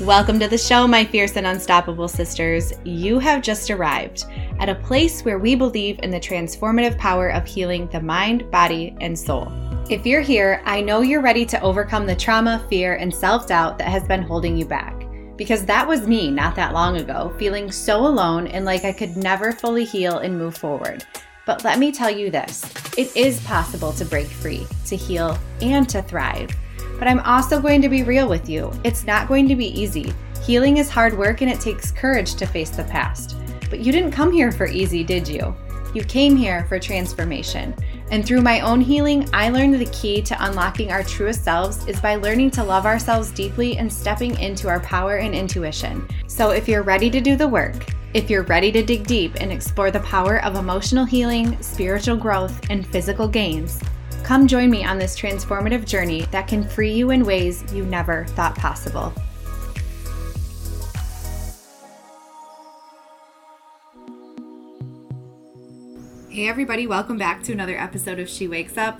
Welcome to the show, my fierce and unstoppable sisters. You have just arrived at a place where we believe in the transformative power of healing the mind, body, and soul. If you're here, I know you're ready to overcome the trauma, fear, and self-doubt that has been holding you back. Because that was me not that long ago, feeling so alone and like I could never fully heal and move forward. But let me tell you this, it is possible to break free, to heal, and to thrive. But I'm also going to be real with you. It's not going to be easy. Healing is hard work and it takes courage to face the past. But you didn't come here for easy, did you? You came here for transformation. And through my own healing, I learned the key to unlocking our truest selves is by learning to love ourselves deeply and stepping into our power and intuition. So if you're ready to do the work, if you're ready to dig deep and explore the power of emotional healing, spiritual growth, and physical gains, come join me on this transformative journey that can free you in ways you never thought possible. Hey everybody, welcome back to another episode of She Wakes Up.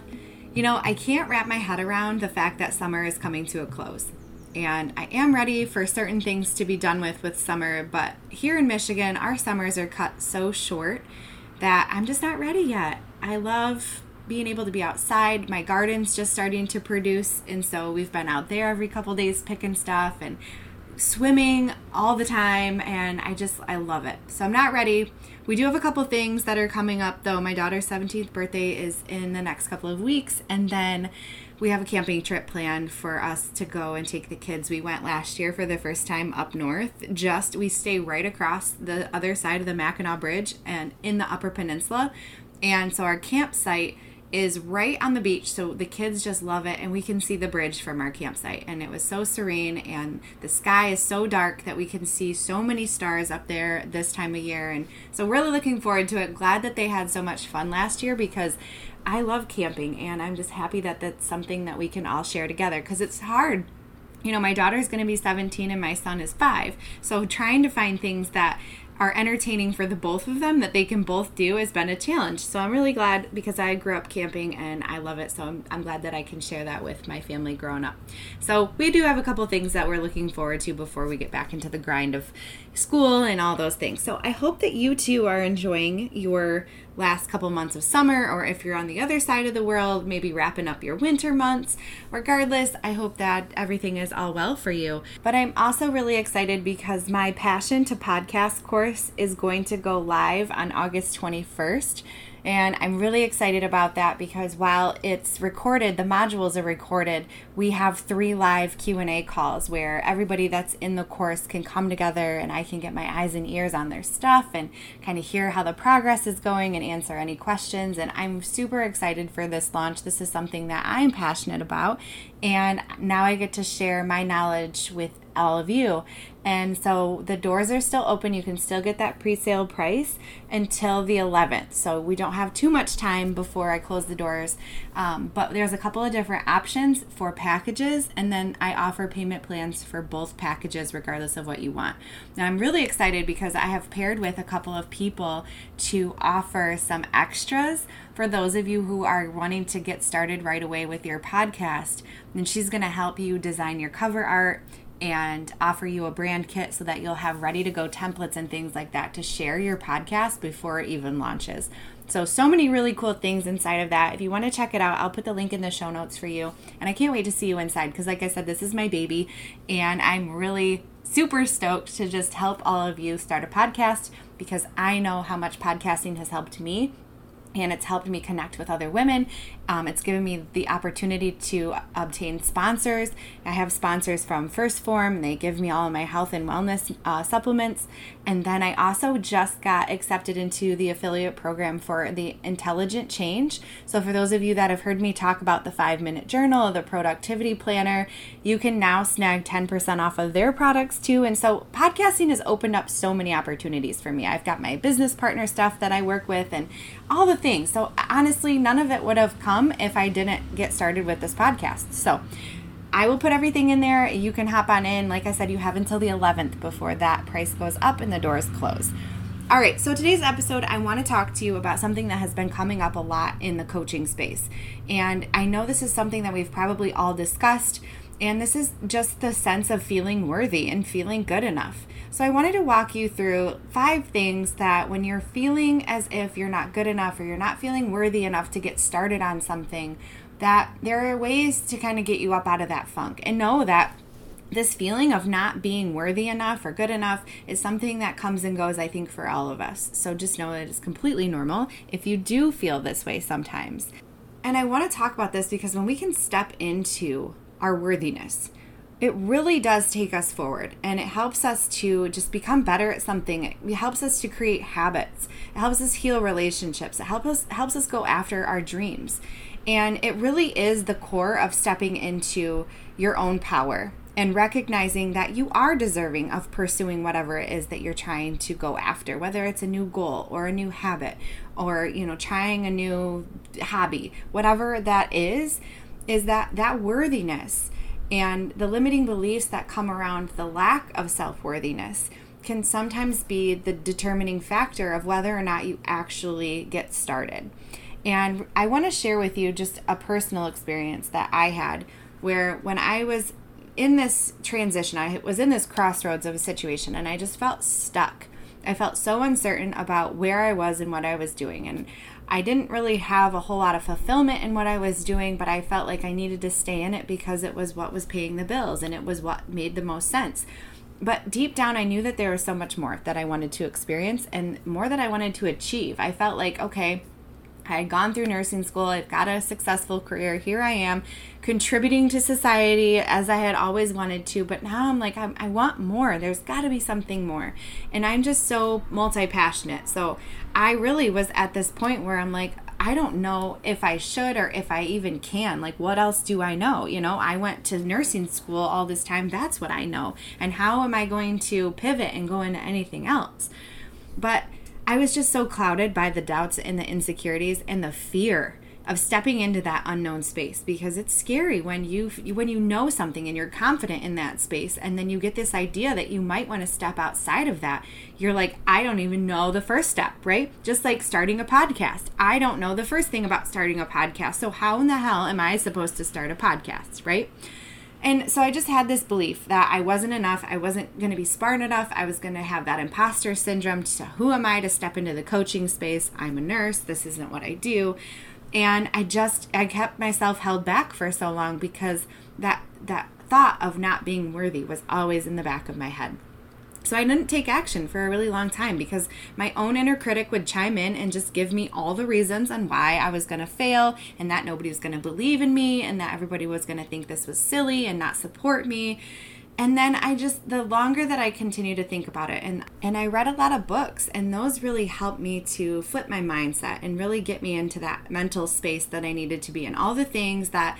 You know, I can't wrap my head around the fact that summer is coming to a close. And I am ready for certain things to be done with summer, but here in Michigan, our summers are cut so short that I'm just not ready yet. I love being able to be outside. My garden's just starting to produce, and so we've been out there every couple days picking stuff and swimming all the time, and I love it. So I'm not ready. We do have a couple things that are coming up, though. My daughter's 17th birthday is in the next couple of weeks, and then we have a camping trip planned for us to go and take the kids. We went last year for the first time up north. We stay right across the other side of the Mackinac Bridge and in the Upper Peninsula, and so our campsite is right on the beach, so the kids just love it, and we can see the bridge from our campsite, and it was so serene, and the sky is so dark that we can see so many stars up there this time of year, and so really looking forward to it. Glad that they had so much fun last year, because I love camping, and I'm just happy that that's something that we can all share together, because it's hard. You know, my daughter's going to be 17, and my son is 5, so trying to find things that are entertaining for the both of them that they can both do has been a challenge. So I'm really glad, because I grew up camping and I love it, so I'm glad that I can share that with my family growing up. So we do have a couple things that we're looking forward to before we get back into the grind of school and all those things. So I hope that you too are enjoying your last couple months of summer, or if you're on the other side of the world, maybe wrapping up your winter months. Regardless, I hope that everything is all well for you. But I'm also really excited because my Passion to Podcast course is going to go live on August 21st. And I'm really excited about that because while it's recorded, the modules are recorded, we have 3 live Q&A calls where everybody that's in the course can come together and I can get my eyes and ears on their stuff and kind of hear how the progress is going and answer any questions. And I'm super excited for this launch. This is something that I'm passionate about. And now I get to share my knowledge with all of you. And so the doors are still open. You can still get that pre-sale price until the 11th. So we don't have too much time before I close the doors. But there's a couple of different options for packages. And then I offer payment plans for both packages, regardless of what you want. Now I'm really excited because I have paired with a couple of people to offer some extras for those of you who are wanting to get started right away with your podcast. And she's going to help you design your cover art and offer you a brand kit so that you'll have ready to go templates and things like that to share your podcast before it even launches. So many really cool things inside of that. If you want to check it out, I'll put the link in the show notes for you. And I can't wait to see you inside because like I said, this is my baby and I'm really super stoked to just help all of you start a podcast because I know how much podcasting has helped me. And it's helped me connect with other women. It's given me the opportunity to obtain sponsors. I have sponsors from First Form. They give me all of my health and wellness supplements. And then I also just got accepted into the affiliate program for the Intelligent Change. So for those of you that have heard me talk about the 5-Minute Journal, the Productivity Planner, you can now snag 10% off of their products too. And so podcasting has opened up so many opportunities for me. I've got my business partner stuff that I work with and all the things. So honestly, none of it would have come if I didn't get started with this podcast. So I will put everything in there. You can hop on in. Like I said, you have until the 11th before that price goes up and the doors close. All right, so today's episode, I want to talk to you about something that has been coming up a lot in the coaching space. And I know this is something that we've probably all discussed. And this is just the sense of feeling worthy and feeling good enough. So I wanted to walk you through 5 things that when you're feeling as if you're not good enough or you're not feeling worthy enough to get started on something, that there are ways to kind of get you up out of that funk. And know that this feeling of not being worthy enough or good enough is something that comes and goes, I think, for all of us. So just know that it's completely normal if you do feel this way sometimes. And I want to talk about this because when we can step into our worthiness, it really does take us forward, and it helps us to just become better at something. It helps us to create habits. It helps us heal relationships. It helps us go after our dreams. And it really is the core of stepping into your own power and recognizing that you are deserving of pursuing whatever it is that you're trying to go after, whether it's a new goal or a new habit or, you know, trying a new hobby, whatever that is that worthiness and the limiting beliefs that come around the lack of self-worthiness can sometimes be the determining factor of whether or not you actually get started. And I want to share with you just a personal experience that I had where when I was in this transition, I was in this crossroads of a situation and I just felt stuck. I felt so uncertain about where I was and what I was doing. And I didn't really have a whole lot of fulfillment in what I was doing, but I felt like I needed to stay in it because it was what was paying the bills and it was what made the most sense. But deep down, I knew that there was so much more that I wanted to experience and more that I wanted to achieve. I felt like, okay, I had gone through nursing school, I've got a successful career, here I am, contributing to society as I had always wanted to, but now I'm like, I want more, there's got to be something more, and I'm just so multi-passionate, so I really was at this point where I'm like, I don't know if I should or if I even can, like what else do I know, you know, I went to nursing school all this time, that's what I know, and how am I going to pivot and go into anything else? But I was just so clouded by the doubts and the insecurities and the fear of stepping into that unknown space, because it's scary when you know something and you're confident in that space and then you get this idea that you might want to step outside of that. You're like, I don't even know the first step, right? Just like starting a podcast. I don't know the first thing about starting a podcast. So how in the hell am I supposed to start a podcast, right? And so I just had this belief that I wasn't enough, I wasn't going to be smart enough, I was going to have that imposter syndrome, so who am I to step into the coaching space? I'm a nurse, this isn't what I do. And I kept myself held back for so long because that thought of not being worthy was always in the back of my head. So I didn't take action for a really long time because my own inner critic would chime in and just give me all the reasons on why I was going to fail and that nobody was going to believe in me and that everybody was going to think this was silly and not support me. And then the longer that I continued to think about it, and I read a lot of books, and those really helped me to flip my mindset and really get me into that mental space that I needed to be in. All the things that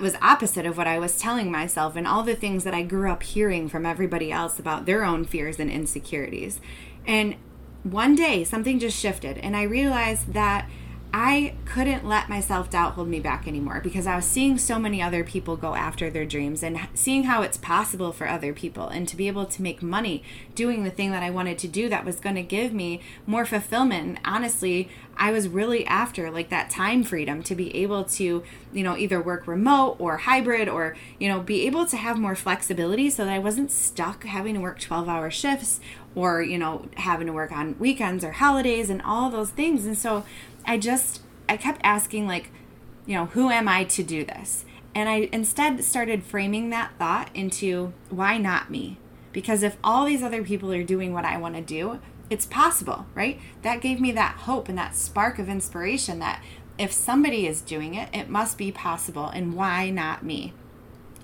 was opposite of what I was telling myself and all the things that I grew up hearing from everybody else about their own fears and insecurities. And one day something just shifted and I realized that I couldn't let my self-doubt hold me back anymore because I was seeing so many other people go after their dreams and seeing how it's possible for other people and to be able to make money doing the thing that I wanted to do that was going to give me more fulfillment. And honestly, I was really after like that time freedom to be able to, you know, either work remote or hybrid or, you know, be able to have more flexibility so that I wasn't stuck having to work 12-hour shifts or, you know, having to work on weekends or holidays and all those things. And so I kept asking, like, you know, who am I to do this? And I instead started framing that thought into, why not me? Because if all these other people are doing what I want to do, it's possible, right? That gave me that hope and that spark of inspiration that if somebody is doing it, it must be possible. And why not me?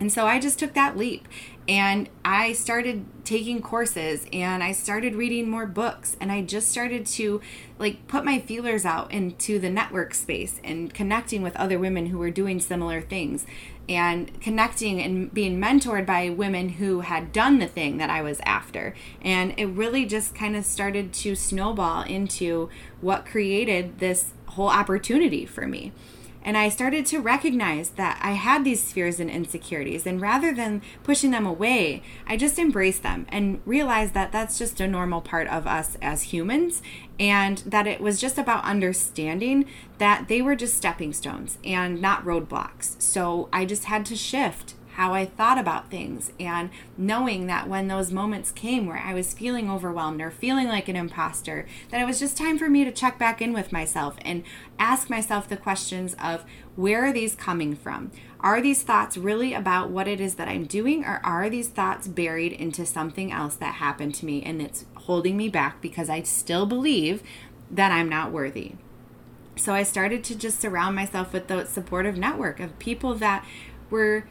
And so I just took that leap and I started taking courses and I started reading more books and I just started to like put my feelers out into the network space and connecting with other women who were doing similar things and connecting and being mentored by women who had done the thing that I was after. And it really just kind of started to snowball into what created this whole opportunity for me. And I started to recognize that I had these fears and insecurities, and rather than pushing them away, I just embraced them and realized that that's just a normal part of us as humans, and that it was just about understanding that they were just stepping stones and not roadblocks. So I just had to shift how I thought about things, and knowing that when those moments came where I was feeling overwhelmed or feeling like an imposter, that it was just time for me to check back in with myself and ask myself the questions of, where are these coming from? Are these thoughts really about what it is that I'm doing, or are these thoughts buried into something else that happened to me and it's holding me back because I still believe that I'm not worthy? So I started to just surround myself with the supportive network of people that were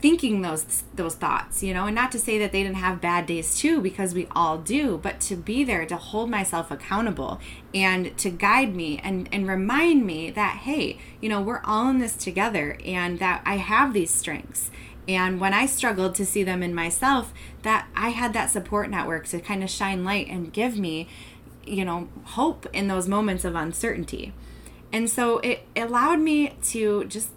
thinking those thoughts, you know, and not to say that they didn't have bad days too, because we all do, but to be there to hold myself accountable and to guide me and remind me that, hey, you know, we're all in this together and that I have these strengths. And when I struggled to see them in myself, that I had that support network to kind of shine light and give me, you know, hope in those moments of uncertainty. And so it allowed me to just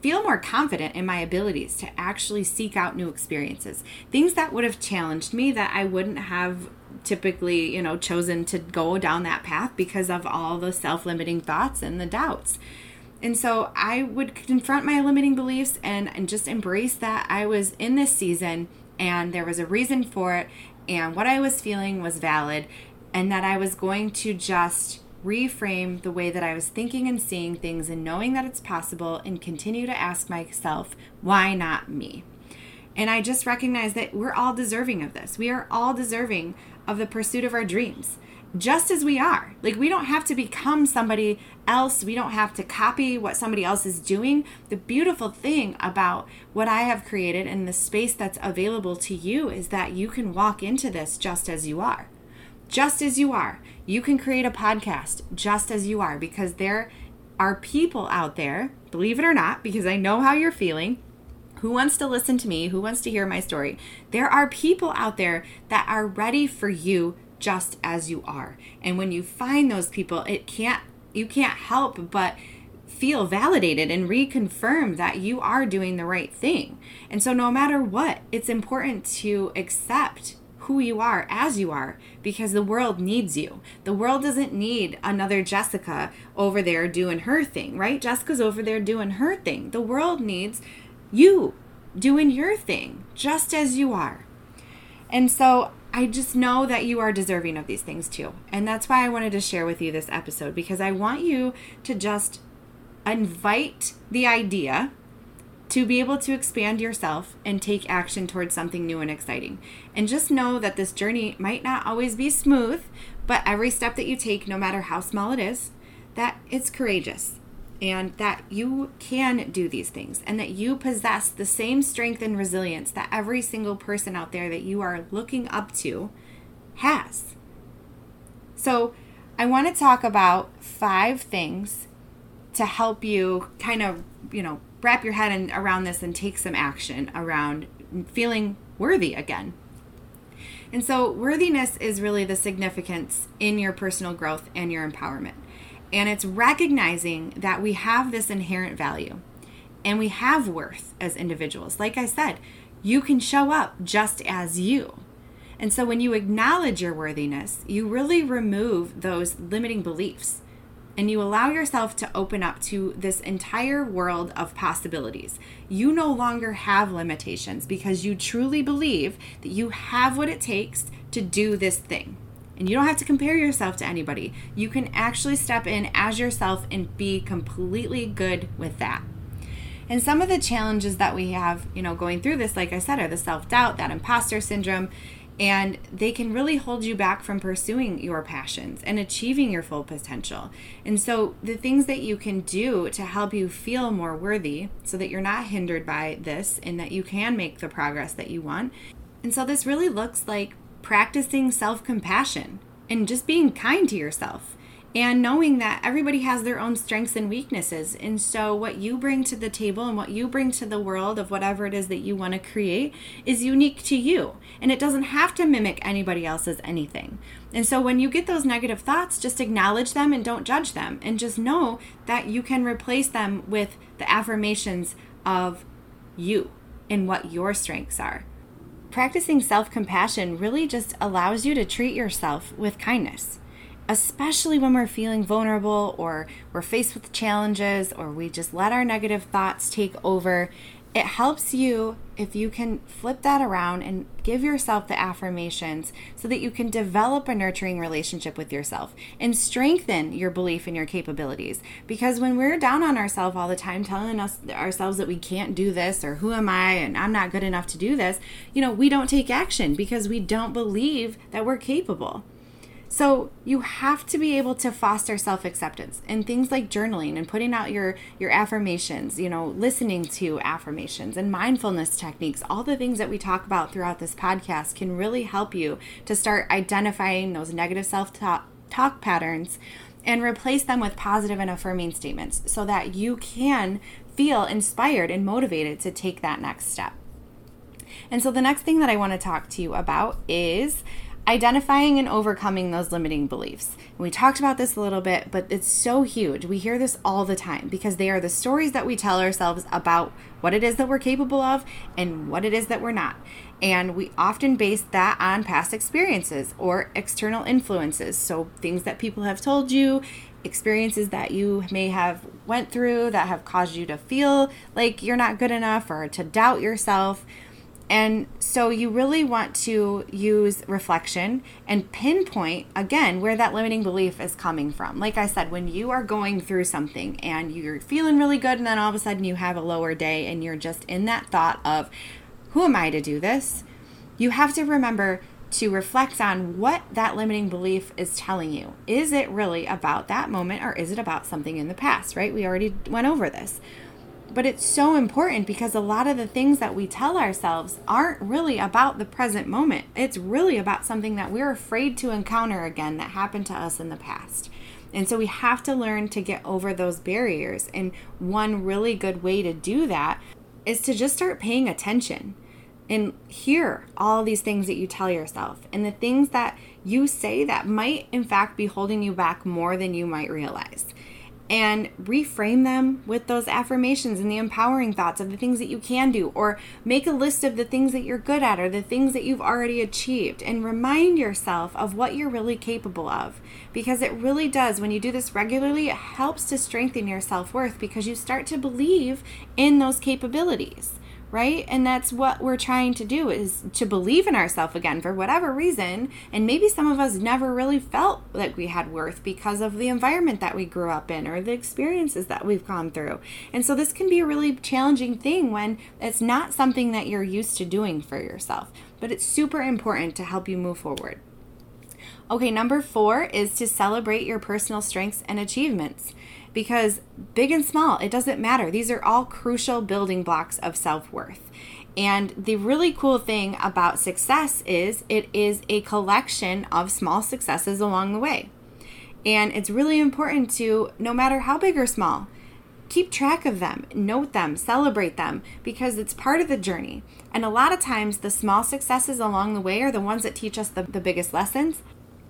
feel more confident in my abilities to actually seek out new experiences, things that would have challenged me that I wouldn't have typically, you know, chosen to go down that path because of all the self-limiting thoughts and the doubts. And so I would confront my limiting beliefs and just embrace that I was in this season and there was a reason for it, and what I was feeling was valid, and that I was going to just reframe the way that I was thinking and seeing things, and knowing that it's possible, and continue to ask myself, why not me? And I just recognize that we're all deserving of this. We are all deserving of the pursuit of our dreams, just as we are. Like, we don't have to become somebody else. We don't have to copy what somebody else is doing. The beautiful thing about what I have created and the space that's available to you is that you can walk into this just as you are. Just as you are. You can create a podcast just as you are, because there are people out there, believe it or not, because I know how you're feeling, who wants to listen to me, who wants to hear my story. There are people out there that are ready for you just as you are. And when you find those people, you can't help but feel validated and reconfirm that you are doing the right thing. And so no matter what, it's important to accept who you are as you are, because the world needs you. The world doesn't need another Jessica over there doing her thing, right? Jessica's over there doing her thing. The world needs you doing your thing just as you are. And so I just know that you are deserving of these things too. And that's why I wanted to share with you this episode, because I want you to just invite the idea to be able to expand yourself and take action towards something new and exciting. And just know that this journey might not always be smooth, but every step that you take, no matter how small it is, that it's courageous, and that you can do these things, and that you possess the same strength and resilience that every single person out there that you are looking up to has. So I want to talk about 5 things to help you kind of, you know, wrap your head around this and take some action around feeling worthy again. And so worthiness is really the significance in your personal growth and your empowerment. And it's recognizing that we have this inherent value and we have worth as individuals. Like I said, you can show up just as you. And so when you acknowledge your worthiness, you really remove those limiting beliefs. And you allow yourself to open up to this entire world of possibilities. You no longer have limitations because you truly believe that you have what it takes to do this thing. And you don't have to compare yourself to anybody. You can actually step in as yourself and be completely good with that. And some of the challenges that we have, you know, going through this, like I said, are the self-doubt, that imposter syndrome, and they can really hold you back from pursuing your passions and achieving your full potential. And so the things that you can do to help you feel more worthy so that you're not hindered by this and that you can make the progress that you want. And so this really looks like practicing self-compassion and just being kind to yourself, and knowing that everybody has their own strengths and weaknesses. And so what you bring to the table and what you bring to the world of whatever it is that you want to create is unique to you. And it doesn't have to mimic anybody else's anything. And so when you get those negative thoughts, just acknowledge them and don't judge them. And just know that you can replace them with the affirmations of you and what your strengths are. Practicing self-compassion really just allows you to treat yourself with kindness, especially when we're feeling vulnerable or we're faced with challenges or we just let our negative thoughts take over. It helps you if you can flip that around and give yourself the affirmations so that you can develop a nurturing relationship with yourself and strengthen your belief in your capabilities. Because when we're down on ourselves all the time, telling ourselves that we can't do this, or who am I and I'm not good enough to do this, we don't take action because we don't believe that we're capable. So you have to be able to foster self-acceptance, and things like journaling and putting out your affirmations, listening to affirmations and mindfulness techniques, all the things that we talk about throughout this podcast can really help you to start identifying those negative self-talk patterns and replace them with positive and affirming statements so that you can feel inspired and motivated to take that next step. And so the next thing that I want to talk to you about is identifying and overcoming those limiting beliefs. We talked about this a little bit, but it's so huge. We hear this all the time because they are the stories that we tell ourselves about what it is that we're capable of and what it is that we're not. And we often base that on past experiences or external influences. So things that people have told you, experiences that you may have went through that have caused you to feel like you're not good enough or to doubt yourself. And so you really want to use reflection and pinpoint, again, where that limiting belief is coming from. Like I said, when you are going through something and you're feeling really good and then all of a sudden you have a lower day and you're just in that thought of, who am I to do this? You have to remember to reflect on what that limiting belief is telling you. Is it really about that moment or is it about something in the past, right? We already went over this. But it's so important because a lot of the things that we tell ourselves aren't really about the present moment. It's really about something that we're afraid to encounter again that happened to us in the past. And so we have to learn to get over those barriers. And one really good way to do that is to just start paying attention and hear all these things that you tell yourself and the things that you say that might in fact be holding you back more than you might realize. And reframe them with those affirmations and the empowering thoughts of the things that you can do, or make a list of the things that you're good at or the things that you've already achieved, and remind yourself of what you're really capable of, because it really does. When you do this regularly, it helps to strengthen your self-worth because you start to believe in those capabilities, right? And that's what we're trying to do, is to believe in ourselves again for whatever reason. And maybe some of us never really felt like we had worth because of the environment that we grew up in or the experiences that we've gone through. And so this can be a really challenging thing when it's not something that you're used to doing for yourself, but it's super important to help you move forward. Okay, number 4 is to celebrate your personal strengths and achievements. Because big and small, it doesn't matter. These are all crucial building blocks of self-worth. And the really cool thing about success is it is a collection of small successes along the way. And it's really important to, no matter how big or small, keep track of them, note them, celebrate them, because it's part of the journey. And a lot of times the small successes along the way are the ones that teach us the biggest lessons.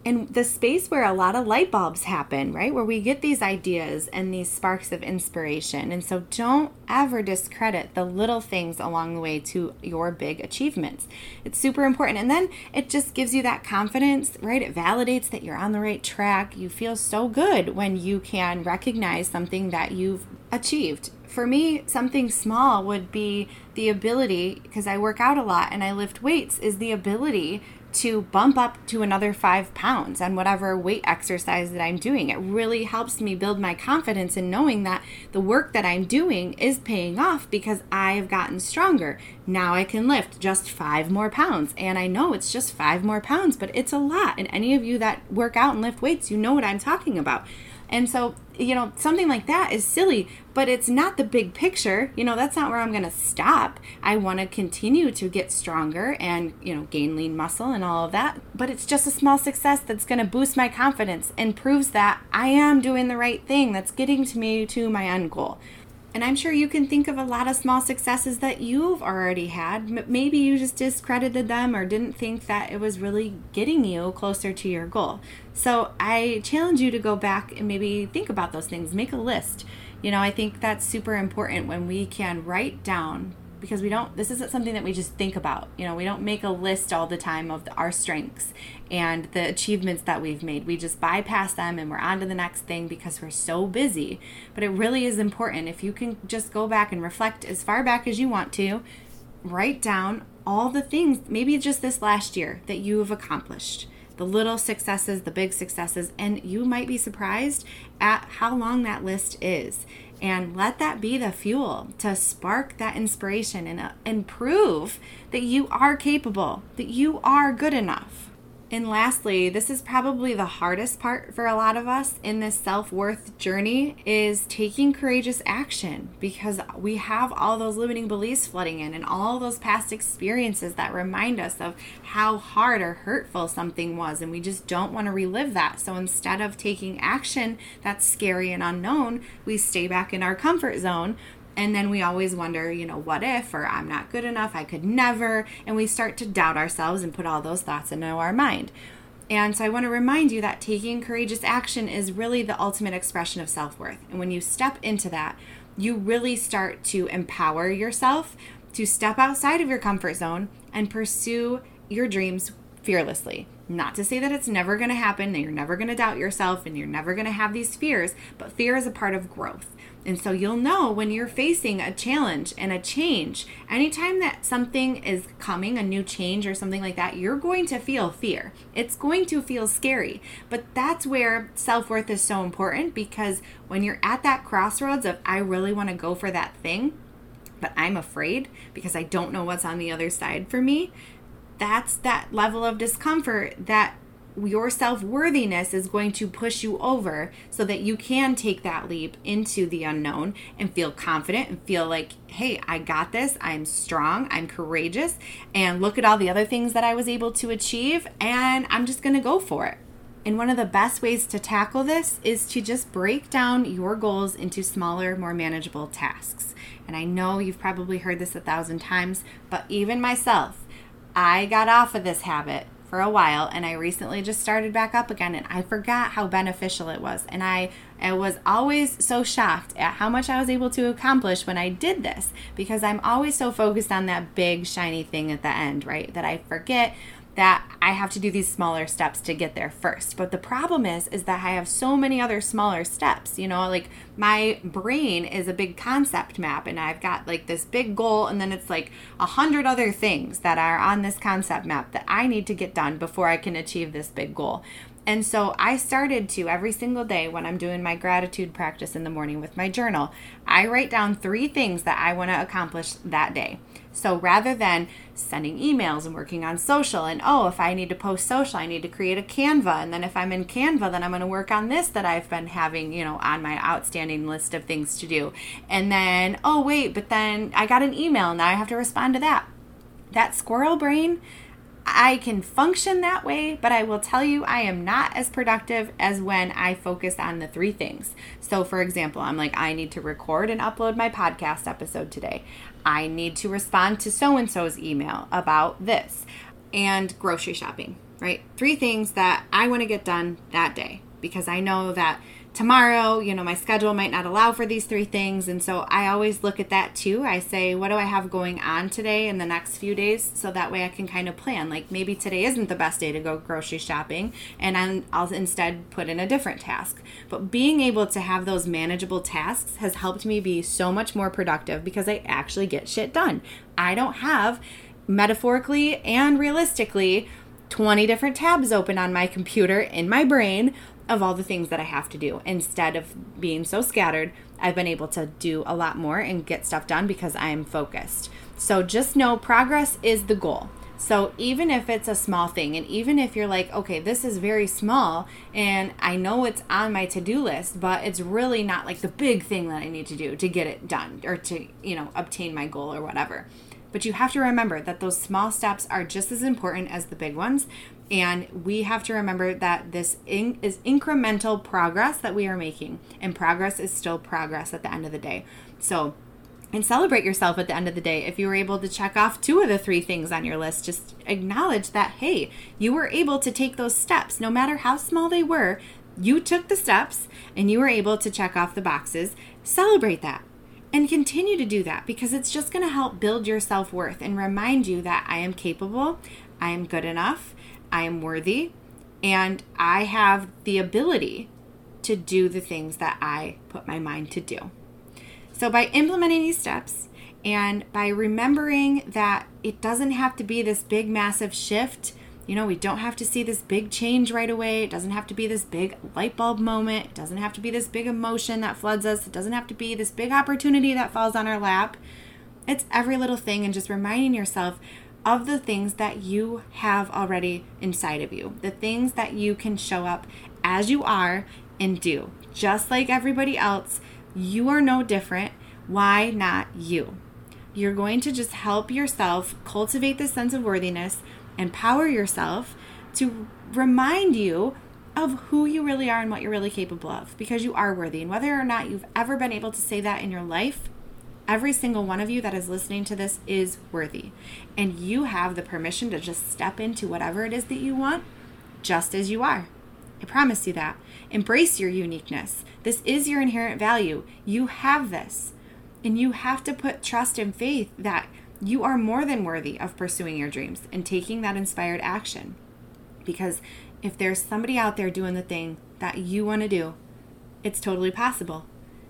And the space where a lot of light bulbs happen, right? Where we get these ideas and these sparks of inspiration. And so don't ever discredit the little things along the way to your big achievements. It's super important. And then it just gives you that confidence, right? It validates that you're on the right track. You feel so good when you can recognize something that you've achieved. For me, something small would be the ability, because I work out a lot and I lift weights, is the ability to bump up to another 5 pounds on whatever weight exercise that I'm doing. It really helps me build my confidence in knowing that the work that I'm doing is paying off because I've gotten stronger. Now I can lift just 5 more pounds. And I know it's just 5 more pounds, but it's a lot. And any of you that work out and lift weights, you know what I'm talking about. And so, something like that is silly, but it's not the big picture. That's not where I'm going to stop. I want to continue to get stronger and, gain lean muscle and all of that. But it's just a small success that's going to boost my confidence and proves that I am doing the right thing that's getting to me to my end goal. And I'm sure you can think of a lot of small successes that you've already had. Maybe you just discredited them or didn't think that it was really getting you closer to your goal. So I challenge you to go back and maybe think about those things. Make a list. I think that's super important when we can write down because we don't, this isn't something that we just think about. You know, we don't make a list all the time of our strengths and the achievements that we've made. We just bypass them and we're on to the next thing because we're so busy. But it really is important if you can just go back and reflect as far back as you want to, write down all the things, maybe just this last year, that you have accomplished. The little successes, the big successes, and you might be surprised at how long that list is. And let that be the fuel to spark that inspiration and prove that you are capable, that you are good enough. And lastly, this is probably the hardest part for a lot of us in this self-worth journey, is taking courageous action, because we have all those limiting beliefs flooding in and all those past experiences that remind us of how hard or hurtful something was, and we just don't want to relive that. So instead of taking action that's scary and unknown, we stay back in our comfort zone. And then we always wonder, you know, what if, or I'm not good enough, I could never, and we start to doubt ourselves and put all those thoughts into our mind. And so I want to remind you that taking courageous action is really the ultimate expression of self-worth. And when you step into that, you really start to empower yourself to step outside of your comfort zone and pursue your dreams fearlessly. Not to say that it's never going to happen, that you're never going to doubt yourself, and you're never going to have these fears, but fear is a part of growth. And so you'll know when you're facing a challenge and a change, anytime that something is coming, a new change or something like that, you're going to feel fear. It's going to feel scary. But that's where self-worth is so important, because when you're at that crossroads of, I really want to go for that thing, but I'm afraid because I don't know what's on the other side for me, that's that level of discomfort that your self-worthiness is going to push you over so that you can take that leap into the unknown and feel confident and feel like, hey, I got this. I'm strong. I'm courageous. And look at all the other things that I was able to achieve. And I'm just going to go for it. And one of the best ways to tackle this is to just break down your goals into smaller, more manageable tasks. And I know you've probably heard this 1,000 times, but even myself, I got off of this habit for a while, and I recently just started back up again, and I forgot how beneficial it was. And I was always so shocked at how much I was able to accomplish when I did this, because I'm always so focused on that big shiny thing at the end, right? That I forget that I have to do these smaller steps to get there first. But the problem is that I have so many other smaller steps, you know, like my brain is a big concept map, and I've got like this big goal, and then it's like 100 other things that are on this concept map that I need to get done before I can achieve this big goal. And so I started to, every single day when I'm doing my gratitude practice in the morning with my journal, I write down 3 things that I want to accomplish that day. So rather than sending emails and working on social, and oh, if I need to post social, I need to create a Canva. And then if I'm in Canva, then I'm going to work on this that I've been having, you know, on my outstanding list of things to do. And then, oh, wait, but then I got an email. Now I have to respond to that. That squirrel brain, I can function that way, but I will tell you I am not as productive as when I focus on the 3 things. So for example, I'm like, I need to record and upload my podcast episode today. I need to respond to so-and-so's email about this, and grocery shopping, right? 3 things that I want to get done that day, because I know that tomorrow, you know, my schedule might not allow for these 3 things. And so I always look at that too. I say, what do I have going on today in the next few days? So that way I can kind of plan, like maybe today isn't the best day to go grocery shopping, and I'll instead put in a different task. But being able to have those manageable tasks has helped me be so much more productive, because I actually get shit done. I don't have, metaphorically and realistically, 20 different tabs open on my computer in my brain of all the things that I have to do. Instead of being so scattered, I've been able to do a lot more and get stuff done because I am focused. So just know progress is the goal. So even if it's a small thing, and even if you're like, okay, this is very small and I know it's on my to-do list, but it's really not like the big thing that I need to do to get it done or to, you know, obtain my goal or whatever. But you have to remember that those small steps are just as important as the big ones. And we have to remember that this is incremental progress that we are making. And progress is still progress at the end of the day. So, and celebrate yourself at the end of the day. If you were able to check off 2 of the 3 things on your list, just acknowledge that, hey, you were able to take those steps. No matter how small they were, you took the steps and you were able to check off the boxes. Celebrate that. And continue to do that, because it's just going to help build your self-worth and remind you that I am capable, I am good enough, I am worthy, and I have the ability to do the things that I put my mind to do. So by implementing these steps and by remembering that it doesn't have to be this big, massive shift, you know, we don't have to see this big change right away. It doesn't have to be this big light bulb moment. It doesn't have to be this big emotion that floods us. It doesn't have to be this big opportunity that falls on our lap. It's every little thing, and just reminding yourself of the things that you have already inside of you, the things that you can show up as you are and do. Just like everybody else, you are no different. Why not you? You're going to just help yourself cultivate this sense of worthiness, empower yourself to remind you of who you really are and what you're really capable of, because you are worthy. And whether or not you've ever been able to say that in your life, every single one of you that is listening to this is worthy. And you have the permission to just step into whatever it is that you want, just as you are. I promise you that. Embrace your uniqueness. This is your inherent value. You have this. And you have to put trust and faith that you are more than worthy of pursuing your dreams and taking that inspired action. Because if there's somebody out there doing the thing that you want to do, it's totally possible.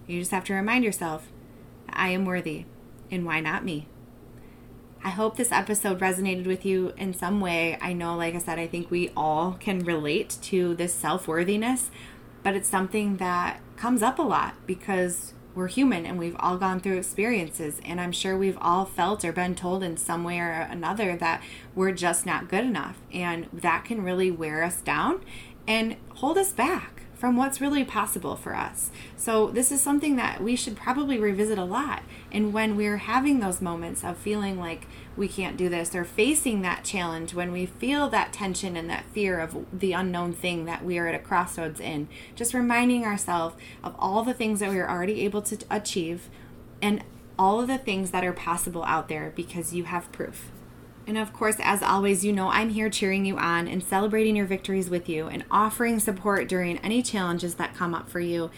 You just have to remind yourself, I am worthy, and why not me? I hope this episode resonated with you in some way. I know, like I said, I think we all can relate to this self-worthiness, but it's something that comes up a lot because we're human and we've all gone through experiences, and I'm sure we've all felt or been told in some way or another that we're just not good enough, and that can really wear us down and hold us back from what's really possible for us. So this is something that we should probably revisit a lot. And when we're having those moments of feeling like we can't do this, or facing that challenge, when we feel that tension and that fear of the unknown thing that we are at a crossroads in, just reminding ourselves of all the things that we are already able to achieve and all of the things that are possible out there, because you have proof. And of course, as always, you know I'm here cheering you on and celebrating your victories with you and offering support during any challenges that come up for you.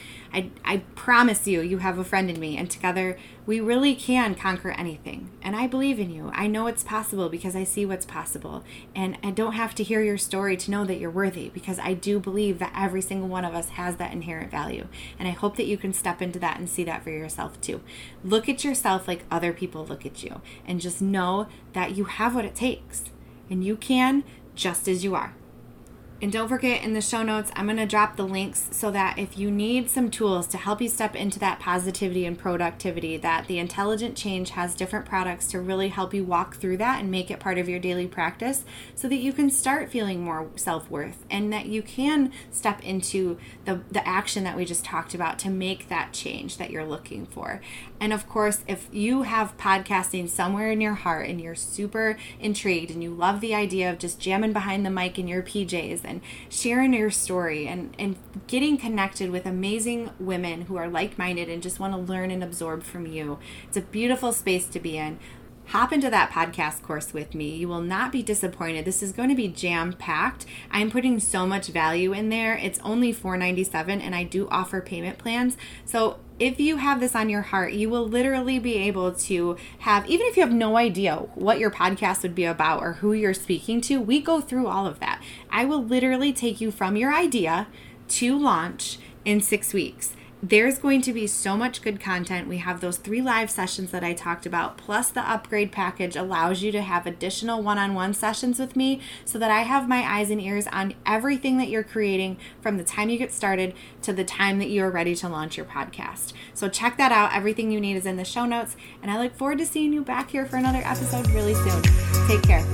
I promise you, you have a friend in me, and together we really can conquer anything. And I believe in you. I know it's possible because I see what's possible. And I don't have to hear your story to know that you're worthy, because I do believe that every single one of us has that inherent value. And I hope that you can step into that and see that for yourself too. Look at yourself like other people look at you, and just know that you have what it takes, and you can, just as you are. And don't forget, in the show notes, I'm going to drop the links so that if you need some tools to help you step into that positivity and productivity, that the Intelligent Change has different products to really help you walk through that and make it part of your daily practice, so that you can start feeling more self-worth and that you can step into the action that we just talked about to make that change that you're looking for. And of course, if you have podcasting somewhere in your heart and you're super intrigued and you love the idea of just jamming behind the mic in your PJs and sharing your story and getting connected with amazing women who are like-minded and just want to learn and absorb from you, it's a beautiful space to be in. Hop into that podcast course with me. You will not be disappointed. This is going to be jam-packed. I'm putting so much value in there. It's only $4.97, and I do offer payment plans. So if you have this on your heart, you will literally be able to have, even if you have no idea what your podcast would be about or who you're speaking to, we go through all of that. I will literally take you from your idea to launch in 6 weeks. There's going to be so much good content. We have those 3 live sessions that I talked about, plus the upgrade package allows you to have additional one-on-one sessions with me, so that I have my eyes and ears on everything that you're creating from the time you get started to the time that you're ready to launch your podcast. So check that out. Everything you need is in the show notes, and I look forward to seeing you back here for another episode really soon. Take care.